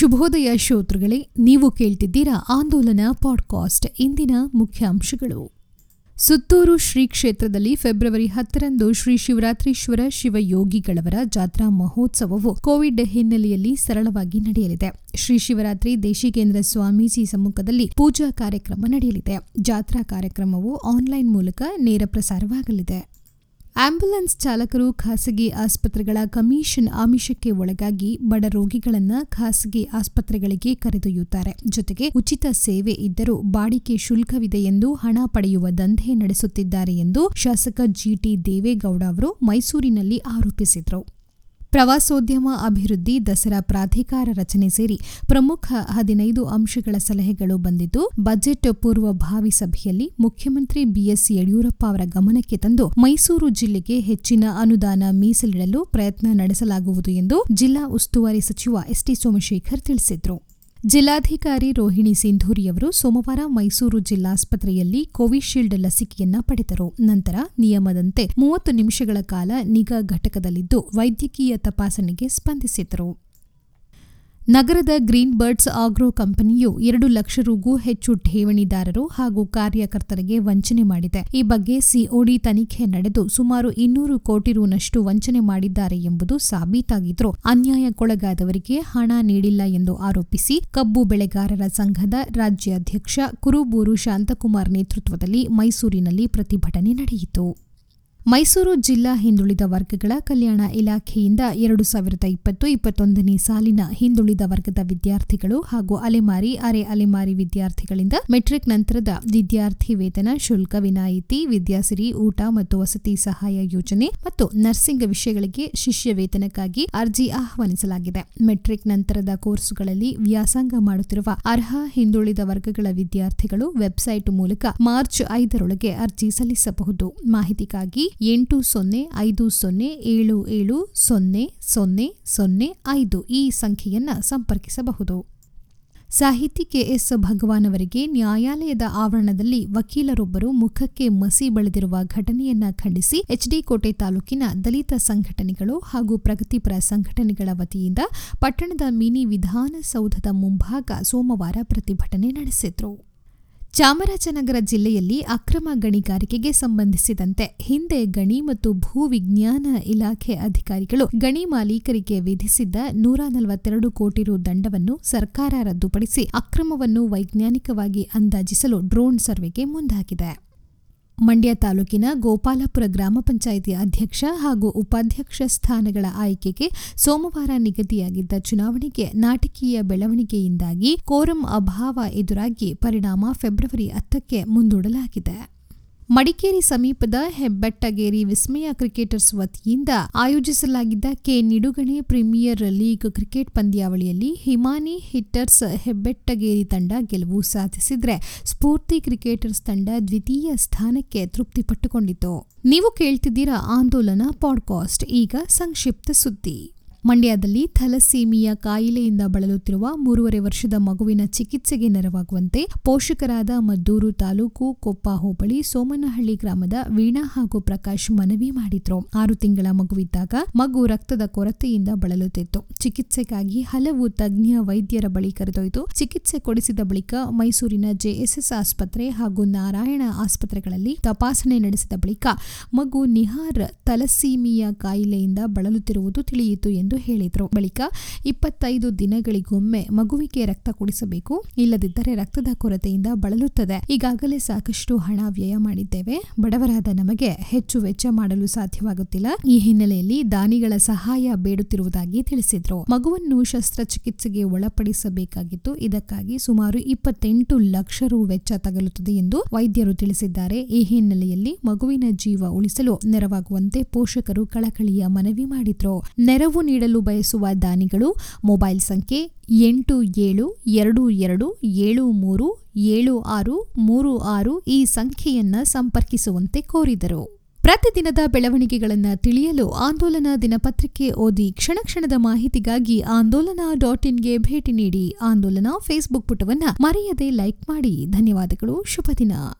ಶುಭೋದಯ ಶ್ರೋತೃಗಳೇ, ನೀವು ಕೇಳ್ತಿದ್ದೀರಾ ಆಂದೋಲನ ಪಾಡ್ಕಾಸ್ಟ್. ಇಂದಿನ ಮುಖ್ಯಾಂಶಗಳು. ಸುತ್ತೂರು ಶ್ರೀ ಕ್ಷೇತ್ರದಲ್ಲಿ ಫೆಬ್ರವರಿ 10 ಶ್ರೀ ಶಿವರಾತ್ರೀಶ್ವರ ಶಿವಯೋಗಿಗಳವರ ಜಾತ್ರಾ ಮಹೋತ್ಸವವು ಕೋವಿಡ್ ಹಿನ್ನೆಲೆಯಲ್ಲಿ ಸರಳವಾಗಿ ನಡೆಯಲಿದೆ. ಶ್ರೀ ಶಿವರಾತ್ರಿ ದೇಶಿಕೇಂದ್ರ ಸ್ವಾಮೀಜಿ ಸಮ್ಮುಖದಲ್ಲಿ ಪೂಜಾ ಕಾರ್ಯಕ್ರಮ ನಡೆಯಲಿದೆ. ಜಾತ್ರಾ ಕಾರ್ಯಕ್ರಮವು ಆನ್ಲೈನ್ ಮೂಲಕ ನೇರ ಪ್ರಸಾರವಾಗಲಿದೆ. ಆಂಬ್ಯುಲೆನ್ಸ್ ಚಾಲಕರು ಖಾಸಗಿ ಆಸ್ಪತ್ರೆಗಳ ಕಮಿಷನ್ ಆಮಿಷಕ್ಕೆ ಒಳಗಾಗಿ ಬಡ ರೋಗಿಗಳನ್ನು ಖಾಸಗಿ ಆಸ್ಪತ್ರೆಗಳಿಗೆ ಕರೆದೊಯ್ಯುತ್ತಾರೆ. ಜೊತೆಗೆ ಉಚಿತ ಸೇವೆ ಇದ್ದರೂ ಬಾಡಿಗೆ ಶುಲ್ಕವಿದೆ ಎಂದು ಹಣ ಪಡೆಯುವ ದಂಧೆ ನಡೆಸುತ್ತಿದ್ದಾರೆ ಎಂದು ಶಾಸಕ ಜಿ.ಟಿ. ದೇವೇಗೌಡ ಅವರು ಮೈಸೂರಿನಲ್ಲಿ ಆರೋಪಿಸಿದರು. ಪ್ರವಾಸೋದ್ಯಮ ಅಭಿವೃದ್ಧಿ ದಸರಾ ಪ್ರಾಧಿಕಾರ ರಚನೆ ಸೇರಿ ಪ್ರಮುಖ 15 ಅಂಶಗಳ ಸಲಹೆಗಳು ಬಂದಿದ್ದು, ಬಜೆಟ್ ಪೂರ್ವಭಾವಿ ಸಭೆಯಲ್ಲಿ ಮುಖ್ಯಮಂತ್ರಿ ಬಿಎಸ್ ಯಡಿಯೂರಪ್ಪ ಅವರ ಗಮನಕ್ಕೆ ತಂದು ಮೈಸೂರು ಜಿಲ್ಲೆಗೆ ಹೆಚ್ಚಿನ ಅನುದಾನ ಮೀಸಲಿಡಲು ಪ್ರಯತ್ನ ನಡೆಸಲಾಗುವುದು ಎಂದು ಜಿಲ್ಲಾ ಉಸ್ತುವಾರಿ ಸಚಿವ ಎಸ್ಟಿ ಸೋಮಶೇಖರ್ ತಿಳಿಸಿದರು. ಜಿಲ್ಲಾಧಿಕಾರಿ ರೋಹಿಣಿ ಸಿಂಧೂರಿ ಅವರು ಸೋಮವಾರ ಮೈಸೂರು ಜಿಲ್ಲಾಸ್ಪತ್ರೆಯಲ್ಲಿ ಕೋವಿಶೀಲ್ಡ್ ಲಸಿಕೆಯನ್ನ ಪಡೆದರು. ನಂತರ ನಿಯಮದಂತೆ 30 ನಿಮಿಷಗಳ ಕಾಲ ನಿಗಾ ಘಟಕದಲ್ಲಿದ್ದು ವೈದ್ಯಕೀಯ ತಪಾಸಣೆಗೆ ಸ್ಪಂದಿಸಿದರು. ನಗರದ ಗ್ರೀನ್ಬರ್ಡ್ಸ್ ಆಗ್ರೋ ಕಂಪನಿಯು 2 ಲಕ್ಷ ರೂಗೂ ಹೆಚ್ಚು ಠೇವಣಿದಾರರು ಹಾಗೂ ಕಾರ್ಯಕರ್ತರಿಗೆ ವಂಚನೆ ಮಾಡಿದೆ. ಈ ಬಗ್ಗೆ ಸಿಒಡಿ ತನಿಖೆ ನಡೆದು ಸುಮಾರು 200 ಕೋಟಿ ರೂನಷ್ಟು ವಂಚನೆ ಮಾಡಿದ್ದಾರೆ ಎಂಬುದು ಸಾಬೀತಾಗಿದ್ದರೂ ಅನ್ಯಾಯಕ್ಕೊಳಗಾದವರಿಗೆ ಹಣ ನೀಡಿಲ್ಲ ಎಂದು ಆರೋಪಿಸಿ ಕಬ್ಬು ಬೆಳೆಗಾರರ ಸಂಘದ ರಾಜ್ಯಾಧ್ಯಕ್ಷ ಕುರುಬೂರು ಶಾಂತಕುಮಾರ್ ನೇತೃತ್ವದಲ್ಲಿ ಮೈಸೂರಿನಲ್ಲಿ ಪ್ರತಿಭಟನೆ ನಡೆಯಿತು. ಮೈಸೂರು ಜಿಲ್ಲಾ ಹಿಂದುಳಿದ ವರ್ಗಗಳ ಕಲ್ಯಾಣ ಇಲಾಖೆಯಿಂದ 2020-21 ಸಾಲಿನ ಹಿಂದುಳಿದ ವರ್ಗದ ವಿದ್ಯಾರ್ಥಿಗಳು ಹಾಗೂ ಅರೆ ಅಲೆಮಾರಿ ವಿದ್ಯಾರ್ಥಿಗಳಿಂದ ಮೆಟ್ರಿಕ್ ನಂತರದ ವಿದ್ಯಾರ್ಥಿ ವೇತನ ಶುಲ್ಕ ವಿನಾಯಿತಿ, ವಿದ್ಯಾಸಿರಿ, ಊಟ ಮತ್ತು ವಸತಿ ಸಹಾಯ ಯೋಜನೆ ಮತ್ತು ನರ್ಸಿಂಗ್ ವಿಷಯಗಳಿಗೆ ಶಿಷ್ಯ ವೇತನಕ್ಕಾಗಿ ಅರ್ಜಿ ಆಹ್ವಾನಿಸಲಾಗಿದೆ. ಮೆಟ್ರಿಕ್ ನಂತರದ ಕೋರ್ಸುಗಳಲ್ಲಿ ವ್ಯಾಸಂಗ ಮಾಡುತ್ತಿರುವ ಅರ್ಹ ಹಿಂದುಳಿದ ವರ್ಗಗಳ ವಿದ್ಯಾರ್ಥಿಗಳು ವೆಬ್ಸೈಟ್ ಮೂಲಕ ಮಾರ್ಚ್ 5 ಅರ್ಜಿ ಸಲ್ಲಿಸಬಹುದು. ಮಾಹಿತಿಗಾಗಿ 8007700005 ಈ ಸಂಖ್ಯೆಯನ್ನು ಸಂಪರ್ಕಿಸಬಹುದು. ಸಾಹಿತಿ ಕೆಎಸ್ ಭಗವಾನ್ ಅವರಿಗೆ ನ್ಯಾಯಾಲಯದ ಆವರಣದಲ್ಲಿ ವಕೀಲರೊಬ್ಬರು ಮುಖಕ್ಕೆ ಮಸಿ ಬಳಿದಿರುವ ಘಟನೆಯನ್ನ ಖಂಡಿಸಿ ಎಚ್ಡಿಕೋಟೆ ತಾಲೂಕಿನ ದಲಿತ ಸಂಘಟನೆಗಳು ಹಾಗೂ ಪ್ರಗತಿಪರ ಸಂಘಟನೆಗಳ ವತಿಯಿಂದ ಪಟ್ಟಣದ ಮಿನಿ ವಿಧಾನಸೌಧದ ಮುಂಭಾಗ ಸೋಮವಾರ ಪ್ರತಿಭಟನೆ ನಡೆಸಿದರು. ಚಾಮರಾಜನಗರ ಜಿಲ್ಲೆಯಲ್ಲಿ ಅಕ್ರಮ ಗಣಿಗಾರಿಕೆಗೆ ಸಂಬಂಧಿಸಿದಂತೆ ಹಿಂದೆ ಗಣಿ ಮತ್ತು ಭೂ ವಿಜ್ಞಾನ ಇಲಾಖೆ ಅಧಿಕಾರಿಗಳು ಗಣಿ ಮಾಲೀಕರಿಗೆ ವಿಧಿಸಿದ್ದ 142 ಕೋಟಿ ರೂ ದಂಡವನ್ನು ಸರ್ಕಾರ ರದ್ದುಪಡಿಸಿ ಅಕ್ರಮವನ್ನು ವೈಜ್ಞಾನಿಕವಾಗಿ ಅಂದಾಜಿಸಲು ಡ್ರೋನ್ ಸರ್ವೆಗೆ ಮುಂದಾಗಿದೆ. ಮಂಡ್ಯ ತಾಲೂಕಿನ ಗೋಪಾಲಪುರ ಗ್ರಾಮ ಪಂಚಾಯಿತಿ ಅಧ್ಯಕ್ಷ ಹಾಗೂ ಉಪಾಧ್ಯಕ್ಷ ಸ್ಥಾನಗಳ ಆಯ್ಕೆಗೆ ಸೋಮವಾರ ನಿಗದಿಯಾಗಿದ್ದ ಚುನಾವಣೆಗೆ ನಾಟಕೀಯ ಬೆಳವಣಿಗೆಯಿಂದಾಗಿ ಕೋರಂ ಅಭಾವ ಎದುರಾಗಿ ಪರಿಣಾಮ ಫೆಬ್ರವರಿ 10 ಮುಂದೂಡಲಾಗಿದೆ. ಮಡಿಕೇರಿ ಸಮೀಪದ ಹೆಬ್ಬೆಟ್ಟಗೇರಿ ವಿಸ್ಮಯ ಕ್ರಿಕೆಟರ್ಸ್ ವತಿಯಿಂದ ಆಯೋಜಿಸಲಾಗಿದ್ದ ನಿಡುಗಣೆ ಪ್ರೀಮಿಯರ್ ಲೀಗ್ ಕ್ರಿಕೆಟ್ ಪಂದ್ಯಾವಳಿಯಲ್ಲಿ ಹಿಮಾನಿ ಹಿಟ್ಟರ್ಸ್ ಹೆಬ್ಬೆಟ್ಟಗೇರಿ ತಂಡ ಗೆಲುವು ಸಾಧಿಸಿದರೆ, ಸ್ಪೂರ್ತಿ ಕ್ರಿಕೆಟರ್ಸ್ ತಂಡ ದ್ವಿತೀಯ ಸ್ಥಾನಕ್ಕೆ ತೃಪ್ತಿಪಟ್ಟುಕೊಂಡಿತು. ನೀವು ಕೇಳ್ತಿದ್ದೀರಾ ಆಂದೋಲನ ಪಾಡ್ಕಾಸ್ಟ್. ಈಗ ಸಂಕ್ಷಿಪ್ತ ಸುದ್ದಿ. ಮಂಡ್ಯದಲ್ಲಿ ಥಲಸೀಮಿಯಾ ಕಾಯಿಲೆಯಿಂದ ಬಳಲುತ್ತಿರುವ 3.5 ವರ್ಷದ ಮಗುವಿನ ಚಿಕಿತ್ಸೆಗೆ ನೆರವಾಗುವಂತೆ ಪೋಷಕರಾದ ಮದ್ದೂರು ತಾಲೂಕು ಕೊಪ್ಪ ಹೋಬಳಿ ಸೋಮನಹಳ್ಳಿ ಗ್ರಾಮದ ವೀಣಾ ಹಾಗೂ ಪ್ರಕಾಶ್ ಮನವಿ ಮಾಡಿದ್ರು. 6 ತಿಂಗಳ ಮಗುವಿದ್ದಾಗ ಮಗು ರಕ್ತದ ಕೊರತೆಯಿಂದ ಬಳಲುತ್ತಿತ್ತು. ಚಿಕಿತ್ಸೆಗಾಗಿ ಹಲವು ತಜ್ಞ ವೈದ್ಯರ ಬಳಿ ಕರೆದೊಯ್ದು ಚಿಕಿತ್ಸೆ ಕೊಡಿಸಿದ ಬಳಿಕ ಮೈಸೂರಿನ ಜೆಸ್ಸ್ ಆಸ್ಪತ್ರೆ ಹಾಗೂ ನಾರಾಯಣ ಆಸ್ಪತ್ರೆಗಳಲ್ಲಿ ತಪಾಸಣೆ ನಡೆಸಿದ ಬಳಿಕ ಮಗು ನಿಹಾರ್ ಥಲಸೀಮಿಯಾ ಕಾಯಿಲೆಯಿಂದ ಬಳಲುತ್ತಿರುವುದು ತಿಳಿಯಿತು ಎಂದು ಹೇಳಿದರು. ಬಳಿಕ 25 ದಿನಗಳಿಗೊಮ್ಮೆ ಮಗುವಿಗೆ ರಕ್ತ ಕೊಡಿಸಬೇಕು, ಇಲ್ಲದಿದ್ದರೆ ರಕ್ತದ ಕೊರತೆಯಿಂದ ಬಳಲುತ್ತದೆ. ಈಗಾಗಲೇ ಸಾಕಷ್ಟು ಹಣ ವ್ಯಯ ಮಾಡಿದ್ದೇವೆ, ಬಡವರಾದ ನಮಗೆ ಹೆಚ್ಚು ವೆಚ್ಚ ಮಾಡಲು ಸಾಧ್ಯವಾಗುತ್ತಿಲ್ಲ. ಈ ಹಿನ್ನೆಲೆಯಲ್ಲಿ ದಾನಿಗಳ ಸಹಾಯ ಬೇಡುತ್ತಿರುವುದಾಗಿ ತಿಳಿಸಿದರು. ಮಗುವನ್ನು ಶಸ್ತ್ರಚಿಕಿತ್ಸೆಗೆ ಒಳಪಡಿಸಬೇಕಾಗಿತ್ತು, ಇದಕ್ಕಾಗಿ ಸುಮಾರು 28 ಲಕ್ಷ ರೂ ವೆಚ್ಚ ತಗಲುತ್ತದೆ ಎಂದು ವೈದ್ಯರು ತಿಳಿಸಿದ್ದಾರೆ. ಈ ಹಿನ್ನೆಲೆಯಲ್ಲಿ ಮಗುವಿನ ಜೀವ ಉಳಿಸಲು ನೆರವಾಗುವಂತೆ ಪೋಷಕರು ಕಳಕಳಿಯ ಮನವಿ ಮಾಡಿದ್ರು. ನೆರವು ನೀಡಲು ಬಯಸುವ ದಾನಿಗಳು ಮೊಬೈಲ್ ಸಂಖ್ಯೆ 8722 737636 ಈ ಸಂಖ್ಯೆಯನ್ನು ಸಂಪರ್ಕಿಸುವಂತೆ ಕೋರಿದರು. ಪ್ರತಿದಿನದ ಬೆಳವಣಿಗೆಗಳನ್ನು ತಿಳಿಯಲು ಆಂದೋಲನ ದಿನಪತ್ರಿಕೆ ಓದಿ. ಕ್ಷಣ ಕ್ಷಣದ ಮಾಹಿತಿಗಾಗಿ ಆಂದೋಲನ.in ಭೇಟಿ ನೀಡಿ. ಆಂದೋಲನ ಫೇಸ್ಬುಕ್ ಪುಟವನ್ನು ಮರೆಯದೆ ಲೈಕ್ ಮಾಡಿ. ಧನ್ಯವಾದಗಳು. ಶುಭ ದಿನ.